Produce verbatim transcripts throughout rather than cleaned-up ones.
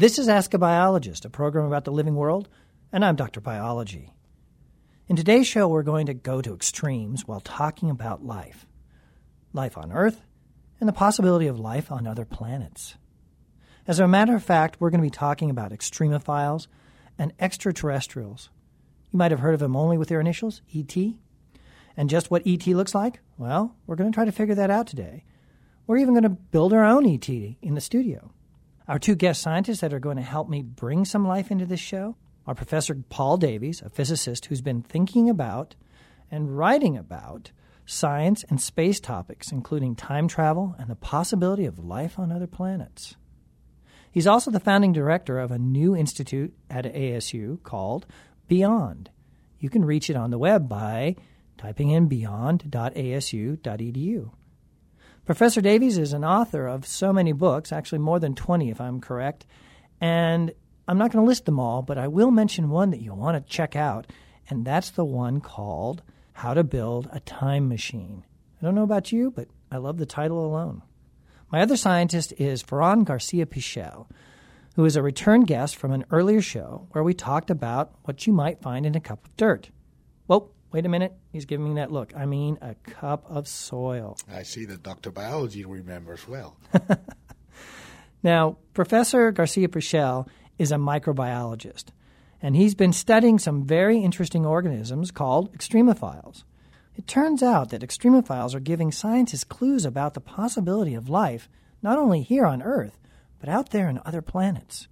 This is Ask a Biologist, a program about the living world, and I'm Doctor Biology. In today's show, we're going to go to extremes while talking about life. Life on Earth, and the possibility of life on other planets. As a matter of fact, we're going to be talking about extremophiles and extraterrestrials. You might have heard of them only with their initials, E T. And just what E T looks like? Well, we're going to try to figure that out today. We're even going to build our own E T in the studio. Our two guest scientists that are going to help me bring some life into this show are Professor Paul Davies, a physicist who's been thinking about and writing about science and space topics, including time travel and the possibility of life on other planets. He's also the founding director of a new institute at A S U called Beyond. You can reach it on the web by typing in beyond dot a s u dot e d u. Professor Davies is an author of so many books, actually more than twenty if I'm correct, and I'm not going to list them all, but I will mention one that you'll want to check out, and that's the one called How to Build a Time Machine. I don't know about you, but I love the title alone. My other scientist is Ferran Garcia-Pichel, who is a return guest from an earlier show where we talked about what you might find in a cup of dirt. Whoa, wait a minute. He's giving me that look. I mean a cup of soil. I see that Doctor Biology remembers well. Now, Professor Garcia-Pichel is a microbiologist, and he's been studying some very interesting organisms called extremophiles. It turns out that extremophiles are giving scientists clues about the possibility of life not only here on Earth, but out there on other planets.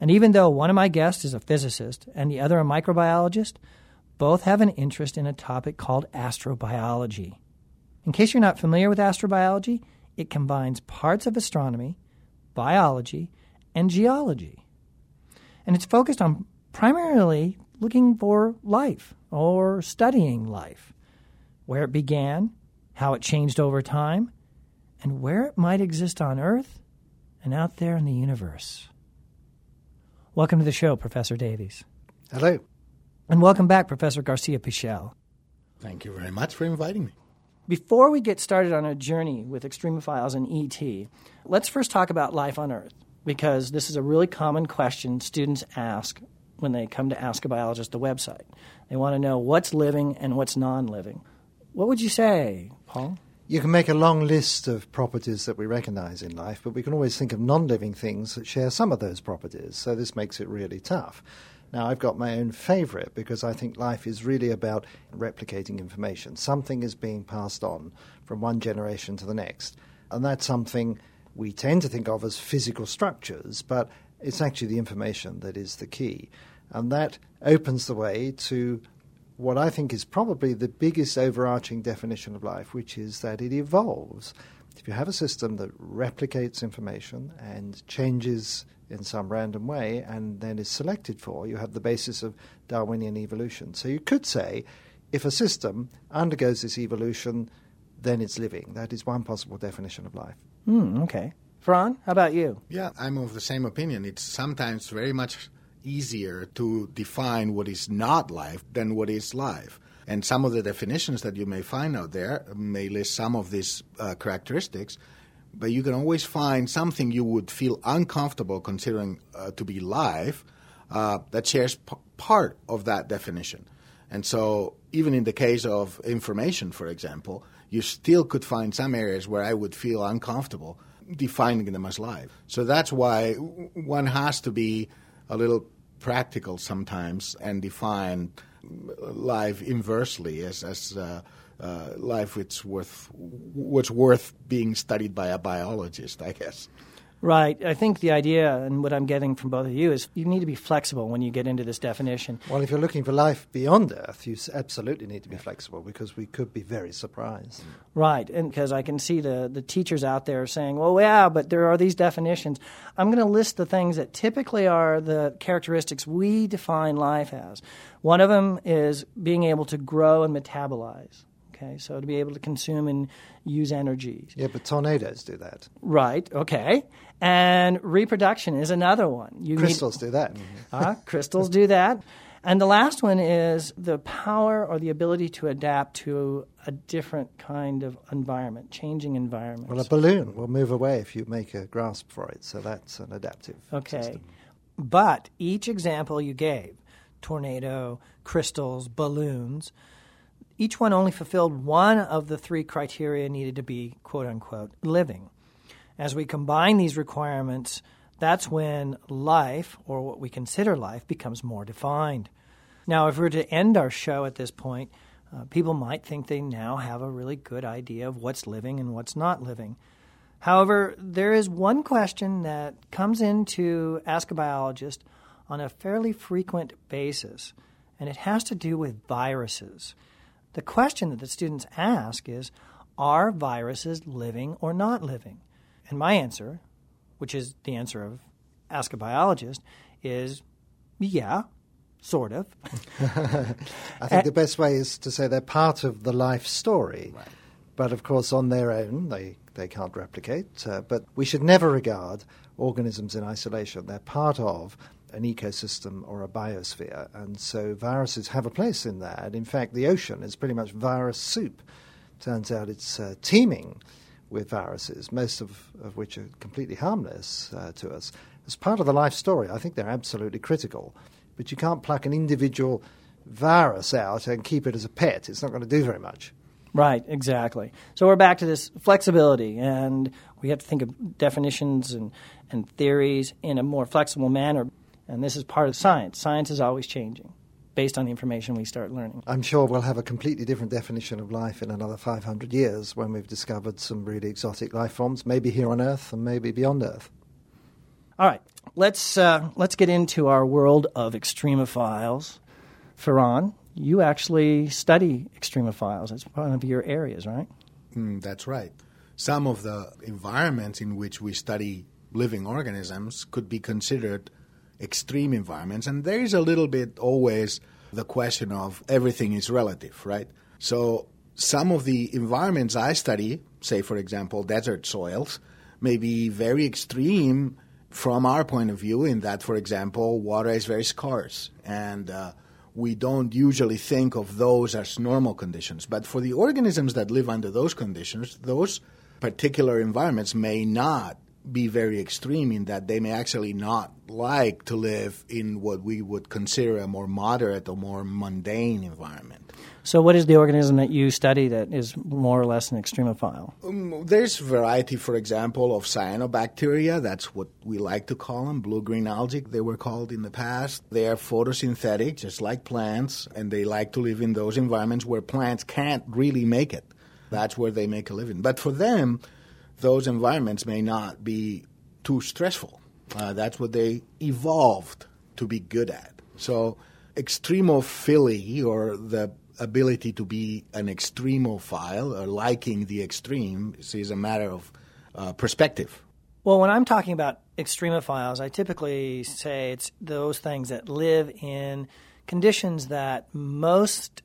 And even though one of my guests is a physicist and the other a microbiologist, both have an interest in a topic called astrobiology. In case you're not familiar with astrobiology, it combines parts of astronomy, biology, and geology. And it's focused on primarily looking for life or studying life. Where it began, how it changed over time, and where it might exist on Earth and out there in the universe. Welcome to the show, Professor Davies. Hello. And welcome back, Professor Garcia-Pichel. Thank you very much for inviting me. Before we get started on our journey with extremophiles and E T, let's first talk about life on Earth, because this is a really common question students ask when they come to Ask a Biologist, the website. They want to know what's living and what's non-living. What would you say, Paul? You can make a long list of properties that we recognize in life, but we can always think of non-living things that share some of those properties, so this makes it really tough. Now, I've got my own favorite because I think life is really about replicating information. Something is being passed on from one generation to the next, and that's something we tend to think of as physical structures, but it's actually the information that is the key, and that opens the way to what I think is probably the biggest overarching definition of life, which is that it evolves. If you have a system that replicates information and changes in some random way and then is selected for, you have the basis of Darwinian evolution. So you could say if a system undergoes this evolution, then it's living. That is one possible definition of life. Mm, okay. Ferran, how about you? Yeah, I'm of the same opinion. It's sometimes very much easier to define what is not life than what is life. And some of the definitions that you may find out there may list some of these uh, characteristics, but you can always find something you would feel uncomfortable considering uh, to be life uh, that shares p- part of that definition. And so even in the case of information, for example, you still could find some areas where I would feel uncomfortable defining them as life. So that's why one has to be a little practical sometimes and define life inversely as, as uh, uh, life which worth, what's worth being studied by a biologist, I guess. Right. I think the idea and what I'm getting from both of you is you need to be flexible when you get into this definition. Well, if you're looking for life beyond Earth, you absolutely need to be flexible because we could be very surprised. Right. And because I can see the, the teachers out there saying, well, yeah, but there are these definitions. I'm going to list the things that typically are the characteristics we define life as. One of them is being able to grow and metabolize. Okay, so to be able to consume and use energy. Yeah, but tornadoes do that. Right, okay. And reproduction is another one. You crystals need... do that. Mm-hmm. Uh, crystals do that. And the last one is the power or the ability to adapt to a different kind of environment, changing environments. Well, a balloon will move away if you make a grasp for it, so that's an adaptive okay. system. But each example you gave, tornado, crystals, balloons, each one only fulfilled one of the three criteria needed to be, quote-unquote, living. As we combine these requirements, that's when life, or what we consider life, becomes more defined. Now, if we were to end our show at this point, uh, people might think they now have a really good idea of what's living and what's not living. However, there is one question that comes in to ask a biologist on a fairly frequent basis, and it has to do with viruses. The question that the students ask is, are viruses living or not living? And my answer, which is the answer of ask a biologist, is yeah, sort of. I think the best way is to say they're part of the life story. Right. But, of course, on their own, they, they can't replicate. Uh, but we should never regard organisms in isolation. They're part of an ecosystem or a biosphere. And so viruses have a place in that. And in fact, the ocean is pretty much virus soup. Turns out it's uh, teeming with viruses, most of, of which are completely harmless uh, to us. As part of the life story, I think they're absolutely critical. But you can't pluck an individual virus out and keep it as a pet. It's not going to do very much. Right, exactly. So we're back to this flexibility, and we have to think of definitions and, and theories in a more flexible manner. And this is part of science. Science is always changing based on the information we start learning. I'm sure we'll have a completely different definition of life in another five hundred years when we've discovered some really exotic life forms, maybe here on Earth and maybe beyond Earth. All right, let's, uh, let's get into our world of extremophiles. Ferran, you actually study extremophiles. It's one of your areas, right? Mm, that's right. Some of the environments in which we study living organisms could be considered extreme environments, and there is a little bit always the question of everything is relative, right? So some of the environments I study, say for example desert soils, may be very extreme from our point of view in that, for example, water is very scarce, and uh, we don't usually think of those as normal conditions. But for the organisms that live under those conditions, those particular environments may not be very extreme in that they may actually not like to live in what we would consider a more moderate or more mundane environment. So what is the organism that you study that is more or less an extremophile? Um, there's variety, for example, of cyanobacteria. That's what we like to call them, blue-green algae, they were called in the past. They are photosynthetic, just like plants, and they like to live in those environments where plants can't really make it. That's where they make a living. But for them, those environments may not be too stressful. Uh, that's what they evolved to be good at. So extremophily, or the ability to be an extremophile, or liking the extreme, is a matter of uh, perspective. Well, when I'm talking about extremophiles, I typically say it's those things that live in conditions that most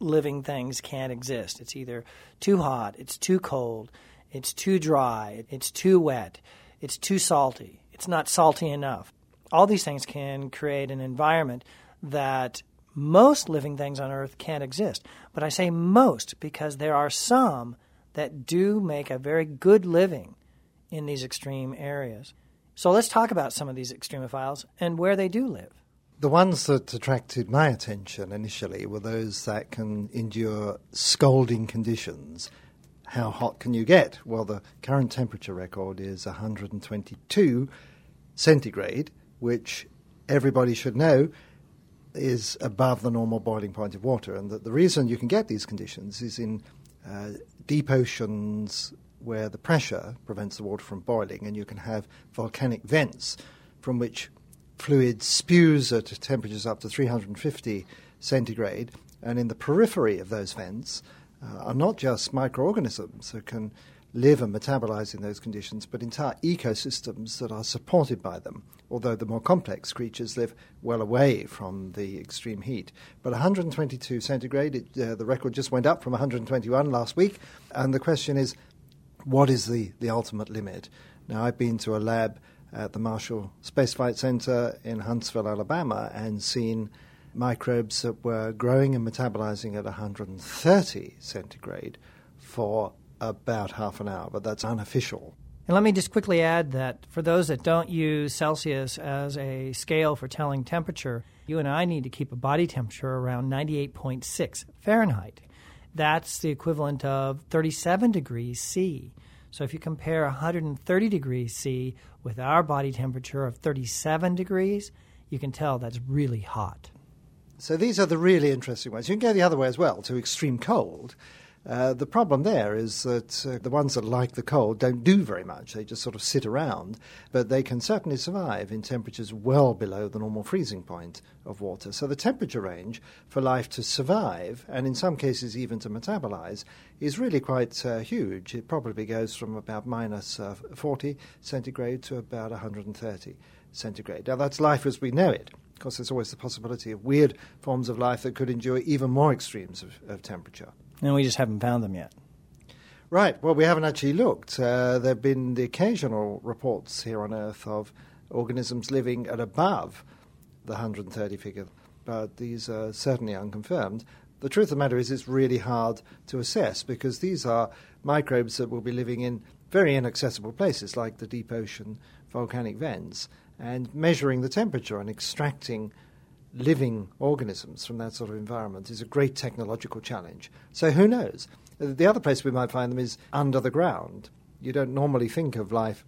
living things can't exist. It's either too hot, it's too cold, it's too dry, it's too wet, it's too salty, it's not salty enough. All these things can create an environment that most living things on Earth can't exist. But I say most because there are some that do make a very good living in these extreme areas. So let's talk about some of these extremophiles and where they do live. The ones that attracted my attention initially were those that can endure scalding conditions. How hot can you get? Well, the current temperature record is one hundred twenty-two centigrade, which everybody should know is above the normal boiling point of water. And that the reason you can get these conditions is in uh, deep oceans where the pressure prevents the water from boiling, and you can have volcanic vents from which fluid spews at temperatures up to three hundred fifty centigrade. And in the periphery of those vents Uh, are not just microorganisms that can live and metabolize in those conditions, but entire ecosystems that are supported by them, although the more complex creatures live well away from the extreme heat. But one hundred twenty-two centigrade, it, uh, the record just went up from one hundred twenty-one last week, and the question is, what is the, the ultimate limit? Now, I've been to a lab at the Marshall Space Flight Center in Huntsville, Alabama, and seen microbes that were growing and metabolizing at one hundred thirty centigrade for about half an hour, but that's unofficial. And let me just quickly add that for those that don't use Celsius as a scale for telling temperature, you and I need to keep a body temperature around ninety-eight point six Fahrenheit. That's the equivalent of thirty-seven degrees C. So if you compare one hundred thirty degrees C with our body temperature of thirty-seven degrees, you can tell that's really hot. So these are the really interesting ones. You can go the other way as well, to extreme cold. Uh, the problem there is that uh, the ones that like the cold don't do very much. They just sort of sit around, but they can certainly survive in temperatures well below the normal freezing point of water. So the temperature range for life to survive, and in some cases even to metabolize, is really quite uh, huge. It probably goes from about minus uh, forty centigrade to about one hundred thirty centigrade. Now that's life as we know it. Of course, there's always the possibility of weird forms of life that could endure even more extremes of, of temperature. And we just haven't found them yet. Right. Well, we haven't actually looked. Uh, there have been the occasional reports here on Earth of organisms living at above the one hundred thirty figure, but these are certainly unconfirmed. The truth of the matter is it's really hard to assess because these are microbes that will be living in very inaccessible places like the deep ocean volcanic vents, and measuring the temperature and extracting living organisms from that sort of environment is a great technological challenge. So who knows? The other place we might find them is under the ground. You don't normally think of life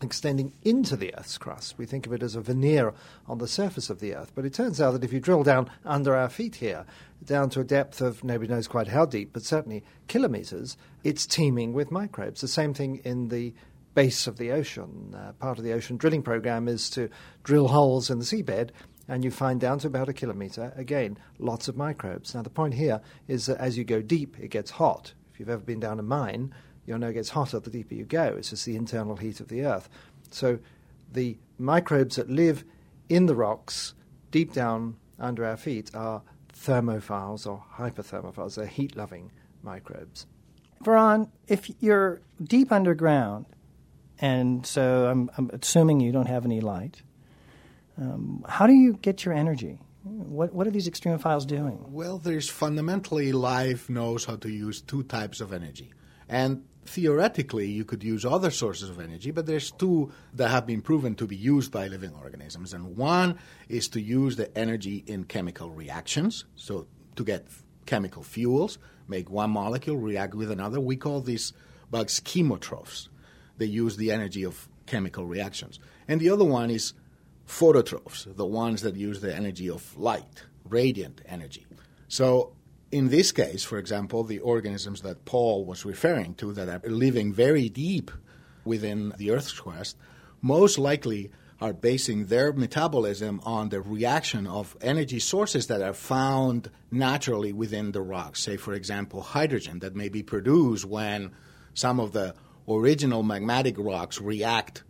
extending into the Earth's crust. We think of it as a veneer on the surface of the Earth. But it turns out that if you drill down under our feet here, down to a depth of nobody knows quite how deep, but certainly kilometers, it's teeming with microbes. The same thing in the base of the ocean. Uh, part of the ocean drilling program is to drill holes in the seabed, and you find down to about a kilometre, again, lots of microbes. Now, the point here is that as you go deep, it gets hot. If you've ever been down a mine, you'll know it gets hotter the deeper you go. It's just the internal heat of the Earth. So the microbes that live in the rocks deep down under our feet are thermophiles or hyperthermophiles. They're heat-loving microbes. Ferran, if you're deep underground, and so I'm, I'm assuming you don't have any light, Um, how do you get your energy? What what are these extremophiles doing? Well, there's fundamentally life knows how to use two types of energy. And theoretically, you could use other sources of energy, but there's two that have been proven to be used by living organisms. And one is to use the energy in chemical reactions, so to get chemical fuels, make one molecule react with another. We call these bugs chemotrophs. They use the energy of chemical reactions. And the other one is phototrophs, the ones that use the energy of light, radiant energy. So in this case, for example, the organisms that Paul was referring to that are living very deep within the Earth's crust most likely are basing their metabolism on the reaction of energy sources that are found naturally within the rocks. Say, for example, hydrogen that may be produced when some of the original magmatic rocks react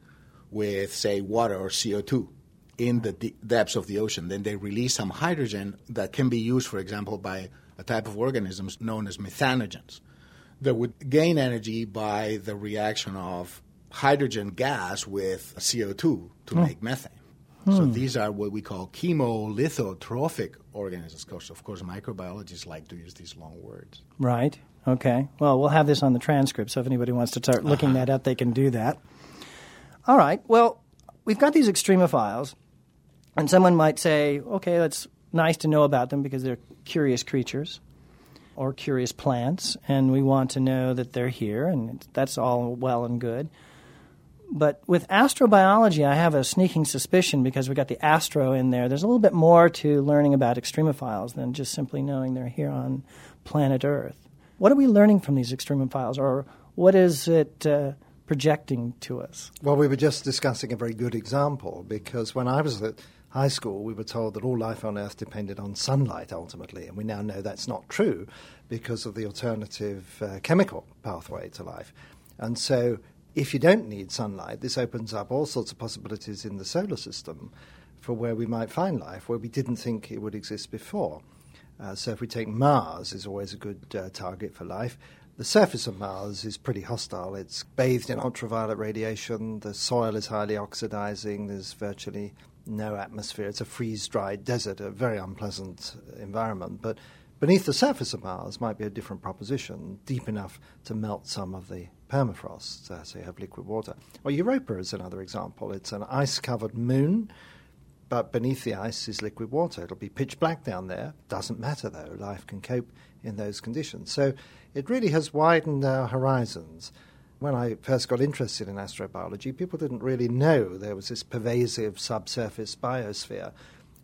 with, say, water or C O two. In the de- depths of the ocean. Then they release some hydrogen that can be used, for example, by a type of organisms known as methanogens that would gain energy by the reaction of hydrogen gas with C O two to oh. make methane. Hmm. So these are what we call chemolithotrophic organisms. Of course, of course, microbiologists like to use these long words. Right. Okay. Well, we'll have this on the transcript, so if anybody wants to start looking uh-huh. that up, they can do that. All right. Well, we've got these extremophiles. And someone might say, okay, that's nice to know about them because they're curious creatures or curious plants, and we want to know that they're here, and that's all well and good. But with astrobiology, I have a sneaking suspicion because we got the astro in there. There's a little bit more to learning about extremophiles than just simply knowing they're here on planet Earth. What are we learning from these extremophiles, or what is it uh, projecting to us? Well, we were just discussing a very good example because when I was at high school, we were told that all life on Earth depended on sunlight ultimately, and we now know that's not true because of the alternative uh, chemical pathway to life. And so if you don't need sunlight, this opens up all sorts of possibilities in the solar system for where we might find life, where we didn't think it would exist before. Uh, so if we take Mars, is always a good uh, target for life. The surface of Mars is pretty hostile. It's bathed in ultraviolet radiation. The soil is highly oxidizing. There's virtually no atmosphere. It's a freeze-dried desert, a very unpleasant environment. But beneath the surface of Mars might be a different proposition, deep enough to melt some of the permafrost, uh, so you have liquid water. Or Europa is another example. It's an ice-covered moon, but beneath the ice is liquid water. It'll be pitch black down there. Doesn't matter, though. Life can cope in those conditions. So it really has widened our horizons. When I first got interested in astrobiology, people didn't really know there was this pervasive subsurface biosphere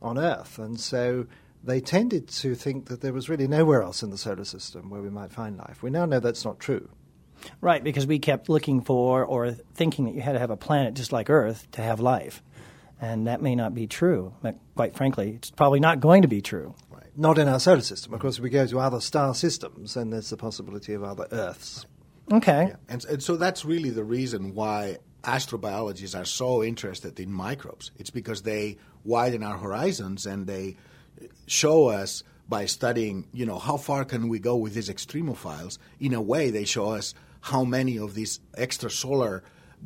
on Earth. And so they tended to think that there was really nowhere else in the solar system where we might find life. We now know that's not true. Right, because we kept looking for or thinking that you had to have a planet just like Earth to have life. And that may not be true. But quite frankly, it's probably not going to be true. Right. Not in our solar system. Of course, if we go to other star systems, then there's the possibility of other Earths. Okay. Yeah. And, and so that's really the reason why astrobiologists are so interested in microbes. It's because they widen our horizons and they show us by studying, you know, how far can we go with these extremophiles. In a way, they show us how many of these extrasolar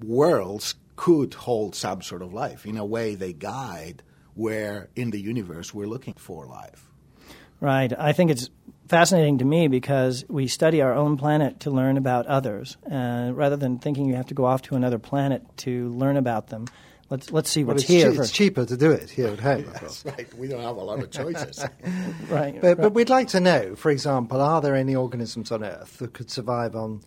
worlds could hold some sort of life. In a way, they guide where in the universe we're looking for life. Right. I think it's fascinating to me because we study our own planet to learn about others, uh, rather than thinking you have to go off to another planet to learn about them. Let's let's see what's well, it's here. Che- it's cheaper to do it here at home. That's right. We don't have a lot of choices. Right. But, but we'd like to know, for example, are there any organisms on Earth that could survive on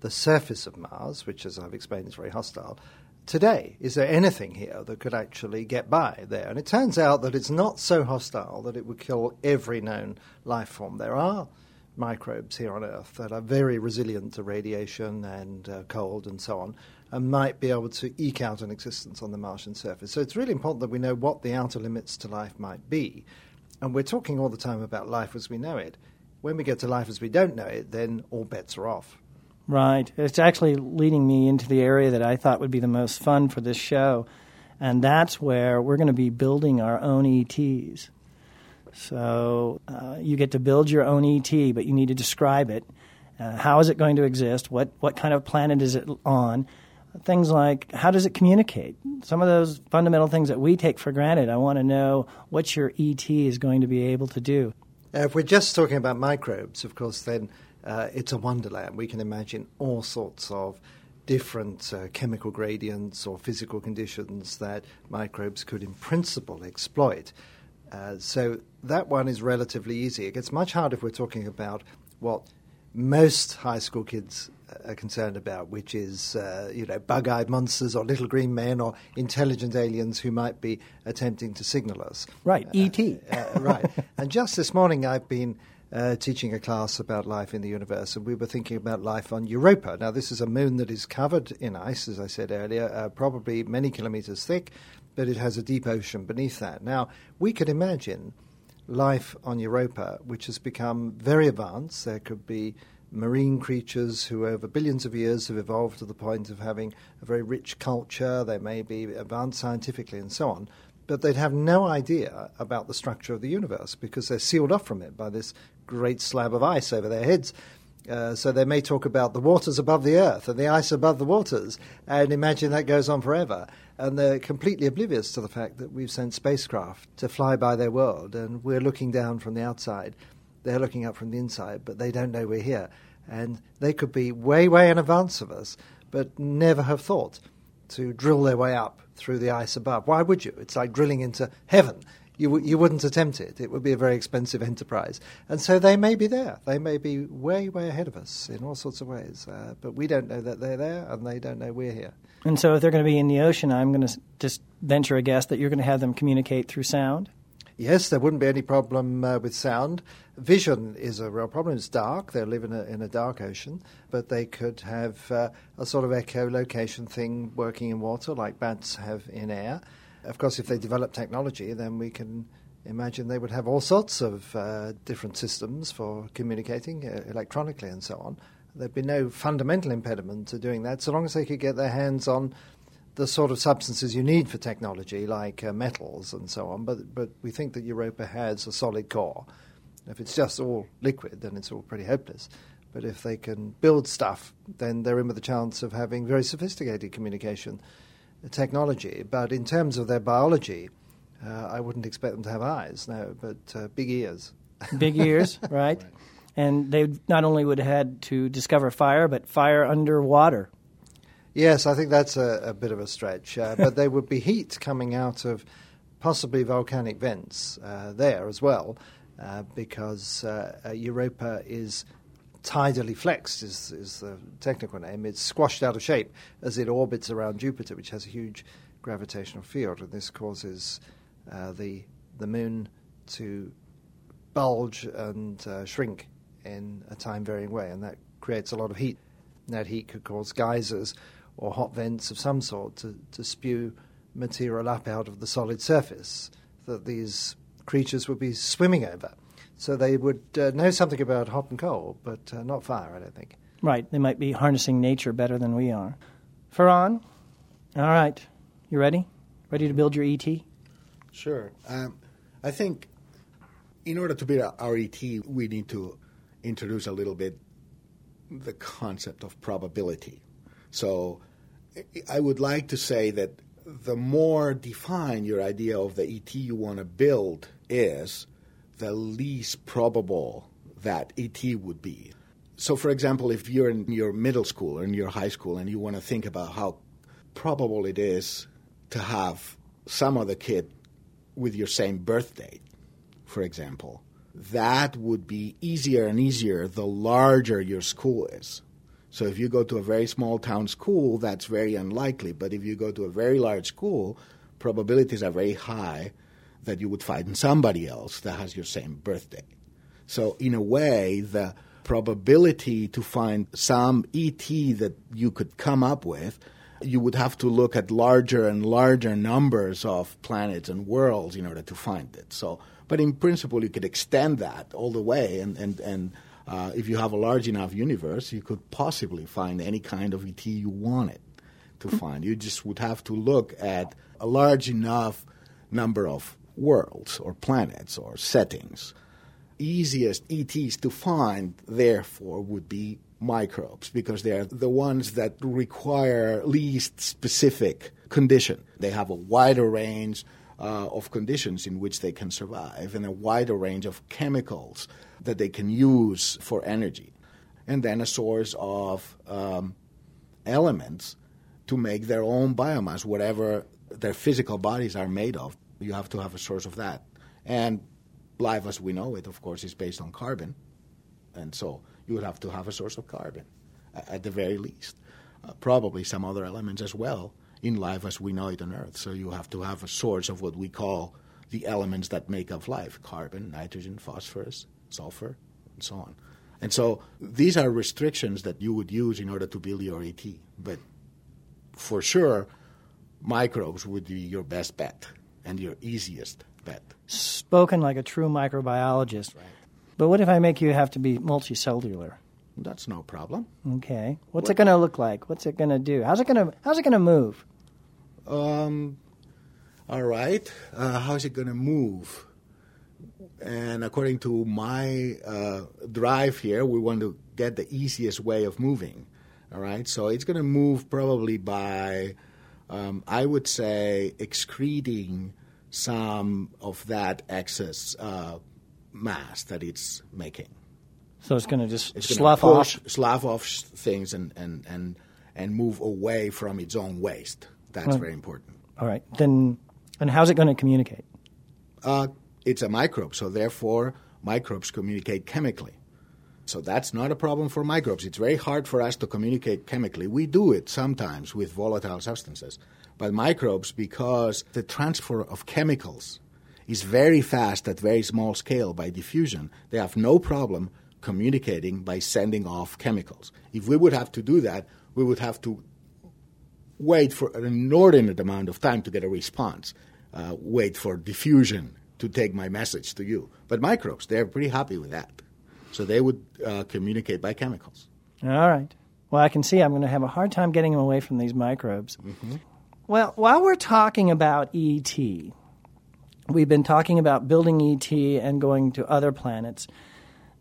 the surface of Mars, which, as I've explained, is very hostile, today? Is there anything here that could actually get by there? And it turns out that it's not so hostile that it would kill every known life form. There are microbes here on Earth that are very resilient to radiation and uh, cold and so on, and might be able to eke out an existence on the Martian surface. So it's really important that we know what the outer limits to life might be. And we're talking all the time about life as we know it. When we get to life as we don't know it, then all bets are off. Right. It's actually leading me into the area that I thought would be the most fun for this show, and that's where we're going to be building our own E Ts. So uh, you get to build your own E T, but you need to describe it. Uh, how is it going to exist? What what kind of planet is it on? Things like how does it communicate? Some of those fundamental things that we take for granted. I want to know what your E T is going to be able to do. Uh, if we're just talking about microbes, of course, then Uh, it's a wonderland. We can imagine all sorts of different uh, chemical gradients or physical conditions that microbes could, in principle, exploit. Uh, so that one is relatively easy. It gets much harder if we're talking about what most high school kids are concerned about, which is, uh, you know, bug-eyed monsters or little green men or intelligent aliens who might be attempting to signal us. Right, E T. Uh, uh, right. And just this morning I've been Uh, teaching a class about life in the universe, and we were thinking about life on Europa. Now, this is a moon that is covered in ice, as I said earlier, uh, probably many kilometers thick, but it has a deep ocean beneath that. Now, we could imagine life on Europa, which has become very advanced. There could be marine creatures who over billions of years have evolved to the point of having a very rich culture. They may be advanced scientifically and so on. But they'd have no idea about the structure of the universe because they're sealed off from it by this great slab of ice over their heads. Uh, so they may talk about the waters above the earth and the ice above the waters and imagine that goes on forever. And they're completely oblivious to the fact that we've sent spacecraft to fly by their world and we're looking down from the outside. They're looking up from the inside, but they don't know we're here. And they could be way, way in advance of us, but never have thought to drill their way up through the ice above. Why would you? It's like drilling into heaven. You w- you wouldn't attempt it. It would be a very expensive enterprise. And so they may be there. They may be way, way ahead of us in all sorts of ways. Uh, but we don't know that they're there, and they don't know we're here. And so if they're going to be in the ocean, I'm going to just venture a guess that you're going to have them communicate through sound? Yes, there wouldn't be any problem uh, with sound. Vision is a real problem. It's dark. They live in a, in a dark ocean, but they could have uh, a sort of echolocation thing working in water like bats have in air. Of course, if they develop technology, then we can imagine they would have all sorts of uh, different systems for communicating uh, electronically and so on. There'd be no fundamental impediment to doing that, so long as they could get their hands on the sort of substances you need for technology, like uh, metals and so on. But but we think that Europa has a solid core. If it's just all liquid, then it's all pretty hopeless. But if they can build stuff, then they're in with the chance of having very sophisticated communication technology. But in terms of their biology, Uh, I wouldn't expect them to have eyes, no, but uh, big ears. Big ears, right. right. And they not only would have had to discover fire, but fire underwater. Yes, I think that's a, a bit of a stretch. Uh, but there would be heat coming out of possibly volcanic vents uh, there as well, uh, because uh, Europa is tidally flexed, is, is the technical name. It's squashed out of shape as it orbits around Jupiter, which has a huge gravitational field, and this causes uh, the the moon to bulge and uh, shrink in a time-varying way, and that creates a lot of heat. And that heat could cause geysers or hot vents of some sort to, to spew material up out of the solid surface that these creatures would be swimming over. So they would uh, know something about hot and cold, but uh, not fire, I don't think. Right. They might be harnessing nature better than we are. Ferran, all right. You ready? Ready to build your E T? Sure. Um, I think in order to build our E T, we need to introduce a little bit the concept of probability. So I would like to say that the more defined your idea of the E T you want to build is, the least probable that E T would be. So, for example, if you're in your middle school or in your high school and you want to think about how probable it is to have some other kid with your same birth date, for example, that would be easier and easier the larger your school is. So if you go to a very small town school, that's very unlikely. But if you go to a very large school, probabilities are very high that you would find somebody else that has your same birthday. So in a way, the probability to find some E T that you could come up with, you would have to look at larger and larger numbers of planets and worlds in order to find it. So, but in principle, you could extend that all the way, and, and, and uh, if you have a large enough universe, you could possibly find any kind of E T you wanted to find. You just would have to look at a large enough number of worlds or planets or settings. Easiest E Ts to find, therefore, would be microbes, because they are the ones that require least specific condition. They have a wider range uh, of conditions in which they can survive, and a wider range of chemicals that they can use for energy, and then a source of um, elements to make their own biomass, whatever their physical bodies are made of. You have to have a source of that. And life as we know it, of course, is based on carbon. And so you would have to have a source of carbon, at the very least. Uh, probably some other elements as well in life as we know it on Earth. So you have to have a source of what we call the elements that make up life, carbon, nitrogen, phosphorus, sulfur, and so on. And so these are restrictions that you would use in order to build your E T. But for sure, microbes would be your best bet. And your easiest bet. Spoken like a true microbiologist. Right. But what if I make you have to be multicellular? That's no problem. Okay. What's what? it going to look like? What's it going to do? How's it going to How's it going to move? Um. All right. Uh, how's it going to move? And according to my uh, drive here, we want to get the easiest way of moving. All right. So it's going to move probably by. Um, I would say excreting some of that excess uh, mass that it's making. So it's going to just it's slough gonna push, off? Slough off things and, and, and, and move away from its own waste. That's right. Very important. All right. Then, and how's it going to communicate? Uh, it's a microbe, so therefore microbes communicate chemically. So that's not a problem for microbes. It's very hard for us to communicate chemically. We do it sometimes with volatile substances. But microbes, because the transfer of chemicals is very fast at very small scale by diffusion, they have no problem communicating by sending off chemicals. If we would have to do that, we would have to wait for an inordinate amount of time to get a response, uh, wait for diffusion to take my message to you. But microbes, they're pretty happy with that. So they would uh, communicate by chemicals. All right. Well, I can see I'm going to have a hard time getting them away from these microbes. Mm-hmm. Well, while we're talking about E T, we've been talking about building E T and going to other planets.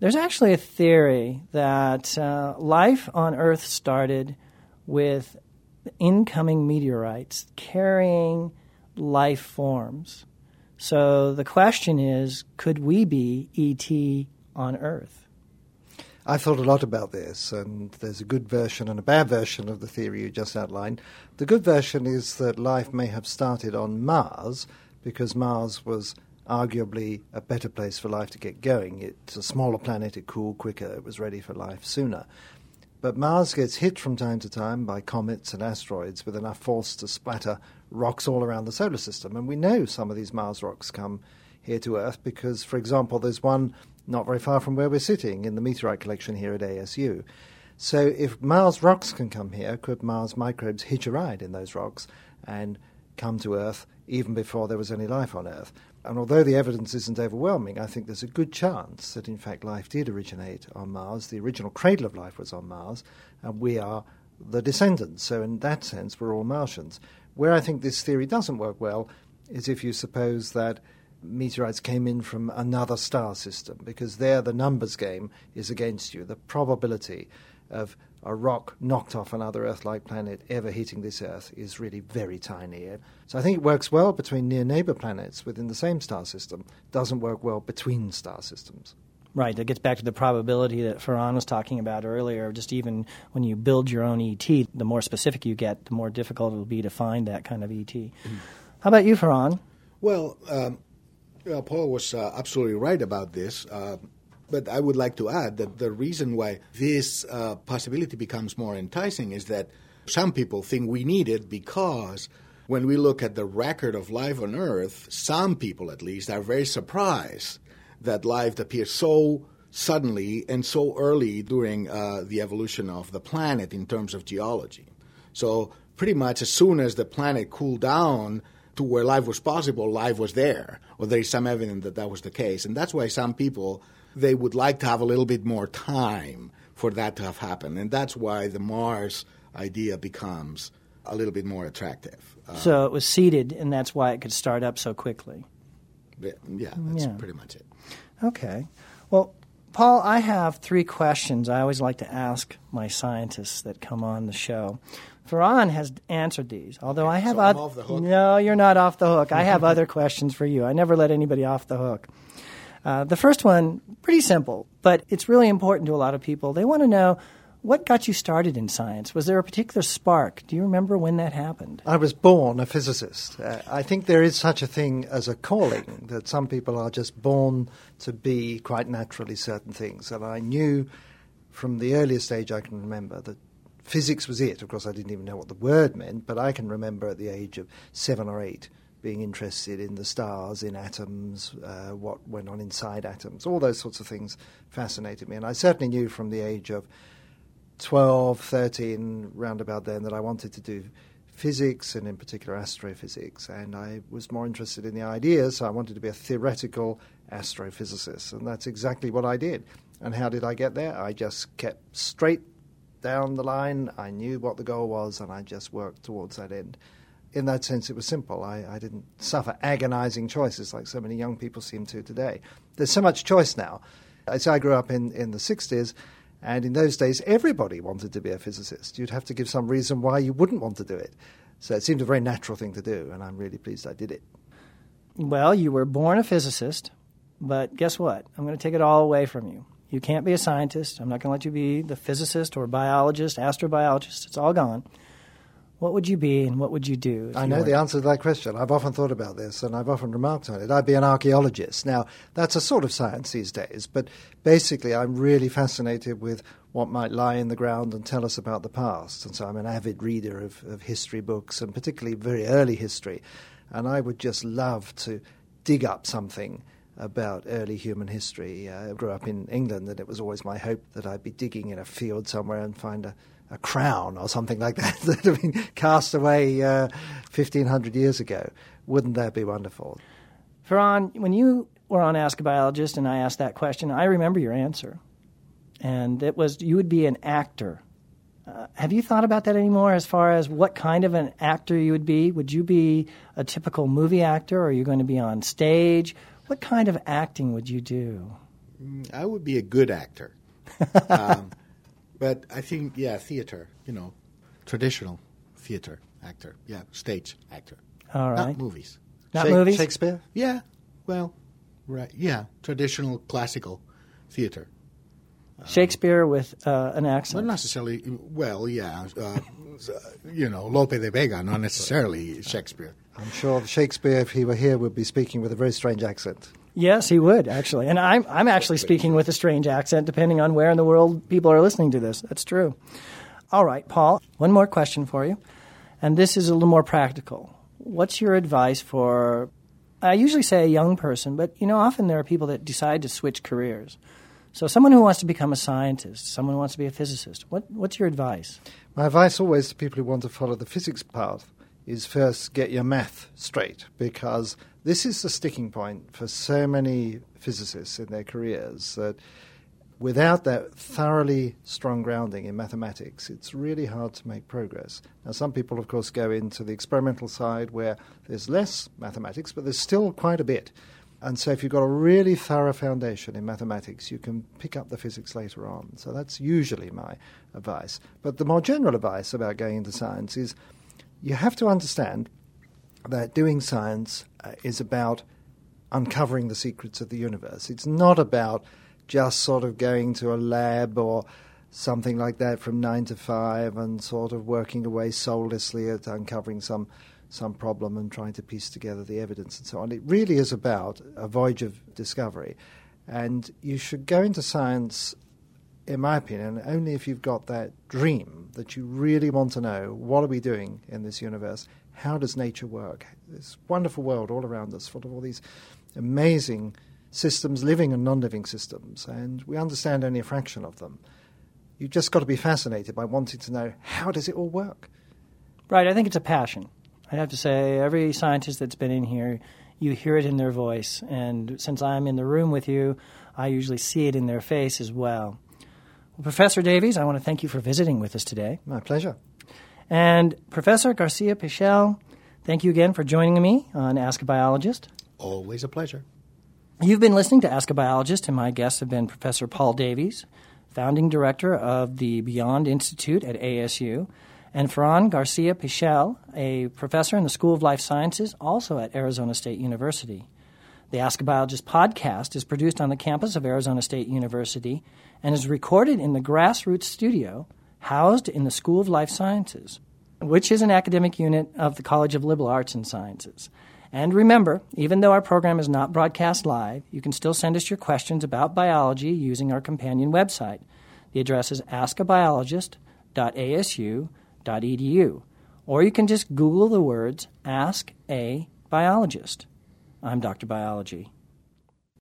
There's actually a theory that uh, life on Earth started with incoming meteorites carrying life forms. So the question is, could we be E T on Earth? I've thought a lot about this, and there's a good version and a bad version of the theory you just outlined. The good version is that life may have started on Mars because Mars was arguably a better place for life to get going. It's a smaller planet, it cooled quicker, it was ready for life sooner. But Mars gets hit from time to time by comets and asteroids with enough force to splatter rocks all around the solar system. And we know some of these Mars rocks come here to Earth because, for example, there's one not very far from where we're sitting in the meteorite collection here at A S U. So if Mars rocks can come here, could Mars microbes hitch a ride in those rocks and come to Earth even before there was any life on Earth? And although the evidence isn't overwhelming, I think there's a good chance that, in fact, life did originate on Mars. The original cradle of life was on Mars, and we are the descendants. So in that sense, we're all Martians. Where I think this theory doesn't work well is if you suppose that meteorites came in from another star system, because there the numbers game is against you. The probability of a rock knocked off another Earth-like planet ever hitting this Earth is really very tiny. So I think it works well between near-neighbour planets within the same star system. It doesn't work well between star systems. Right, that gets back to the probability that Ferran was talking about earlier. Just even when you build your own E T, the more specific you get, the more difficult it will be to find that kind of E T. Mm. How about you, Ferran? Well, um, well Paul was uh, absolutely right about this. Uh, But I would like to add that the reason why this uh, possibility becomes more enticing is that some people think we need it because when we look at the record of life on Earth, some people at least are very surprised that life appears so suddenly and so early during uh, the evolution of the planet in terms of geology. So pretty much as soon as the planet cooled down to where life was possible, life was there, or there is some evidence that that was the case. And that's why some people, they would like to have a little bit more time for that to have happened. And that's why the Mars idea becomes a little bit more attractive. Uh, so it was seeded, and that's why it could start up so quickly. Yeah, yeah that's yeah. pretty much it. Okay. Well, Paul, I have three questions I always like to ask my scientists that come on the show. Ferran has answered these, although okay, I have so I'm off the hook. No, you're not off the hook. I have other questions for you. I never let anybody off the hook. Uh, the first one, pretty simple, but it's really important to a lot of people. They want to know, what got you started in science? Was there a particular spark? Do you remember when that happened? I was born a physicist. Uh, I think there is such a thing as a calling, that some people are just born to be quite naturally certain things. And I knew from the earliest age I can remember that physics was it. Of course, I didn't even know what the word meant, but I can remember at the age of seven or eight being interested in the stars, in atoms, uh, what went on inside atoms. All those sorts of things fascinated me. And I certainly knew from the age of twelve, thirteen, round about then, that I wanted to do physics and in particular astrophysics. And I was more interested in the ideas, so I wanted to be a theoretical astrophysicist. And that's exactly what I did. And how did I get there? I just kept straight down the line. I knew what the goal was, and I just worked towards that end. In that sense, it was simple. I, I didn't suffer agonizing choices like so many young people seem to today. There's so much choice now. As I grew up in, in the sixties, and in those days, everybody wanted to be a physicist. You'd have to give some reason why you wouldn't want to do it. So it seemed a very natural thing to do, and I'm really pleased I did it. Well, you were born a physicist, but guess what? I'm going to take it all away from you. You can't be a scientist. I'm not going to let you be the physicist or biologist, astrobiologist. It's all gone. What would you be and what would you do? I you know weren't? The answer to that question. I've often thought about this and I've often remarked on it. I'd be an archaeologist. Now, that's a sort of science these days, but basically I'm really fascinated with what might lie in the ground and tell us about the past. And so I'm an avid reader of, of history books and particularly very early history. And I would just love to dig up something about early human history. I grew up in England and it was always my hope that I'd be digging in a field somewhere and find a a crown or something like that that had been cast away uh, fifteen hundred years ago. Wouldn't that be wonderful? Ferran, when you were on Ask a Biologist and I asked that question, I remember your answer. And it was you would be an actor. Uh, have you thought about that anymore as far as what kind of an actor you would be? Would you be a typical movie actor or are you going to be on stage? What kind of acting would you do? I would be a good actor. um But I think, yeah, theater, you know, traditional theater actor. Yeah, stage actor. All right. Not movies. Not Sha- movies? Shakespeare? Yeah. Well, right. Yeah. Traditional classical theater. Shakespeare with uh, an accent? Not necessarily. Well, yeah. Uh, you know, Lope de Vega, not necessarily Shakespeare. I'm sure Shakespeare, if he were here, would be speaking with a very strange accent. Yes, he would, actually. And I'm, I'm actually speaking with a strange accent, depending on where in the world people are listening to this. That's true. All right, Paul, one more question for you. And this is a little more practical. What's your advice for, I usually say a young person, but, you know, often there are people that decide to switch careers. So someone who wants to become a scientist, someone who wants to be a physicist, what, what's your advice? My advice always to people who want to follow the physics path is first get your math straight, because this is the sticking point for so many physicists in their careers, that without that thoroughly strong grounding in mathematics, it's really hard to make progress. Now, some people, of course, go into the experimental side where there's less mathematics, but there's still quite a bit. And so if you've got a really thorough foundation in mathematics, you can pick up the physics later on. So that's usually my advice. But the more general advice about going into science is you have to understand that doing science is about uncovering the secrets of the universe. It's not about just sort of going to a lab or something like that from nine to five and sort of working away soullessly at uncovering some some problem and trying to piece together the evidence and so on. It really is about a voyage of discovery. And you should go into science, in my opinion, only if you've got that dream that you really want to know, what are we doing in this universe? How does nature work? This wonderful world all around us, full of all these amazing systems, living and non-living systems, and we understand only a fraction of them. You've just got to be fascinated by wanting to know, how does it all work? Right, I think it's a passion. I have to say, every scientist that's been in here, you hear it in their voice. And since I'm in the room with you, I usually see it in their face as well. Well, Professor Davies, I want to thank you for visiting with us today. My pleasure. And Professor Garcia-Pichel, thank you again for joining me on Ask a Biologist. Always a pleasure. You've been listening to Ask a Biologist, and my guests have been Professor Paul Davies, founding director of the Beyond Institute at A S U, and Ferran Garcia-Pichel, a professor in the School of Life Sciences, also at Arizona State University. The Ask a Biologist podcast is produced on the campus of Arizona State University and is recorded in the Grassroots Studio, housed in the School of Life Sciences, which is an academic unit of the College of Liberal Arts and Sciences. And remember, even though our program is not broadcast live, you can still send us your questions about biology using our companion website. The address is ask a biologist dot a s u dot com. .edu, or you can just Google the words Ask a Biologist. I'm Doctor Biology.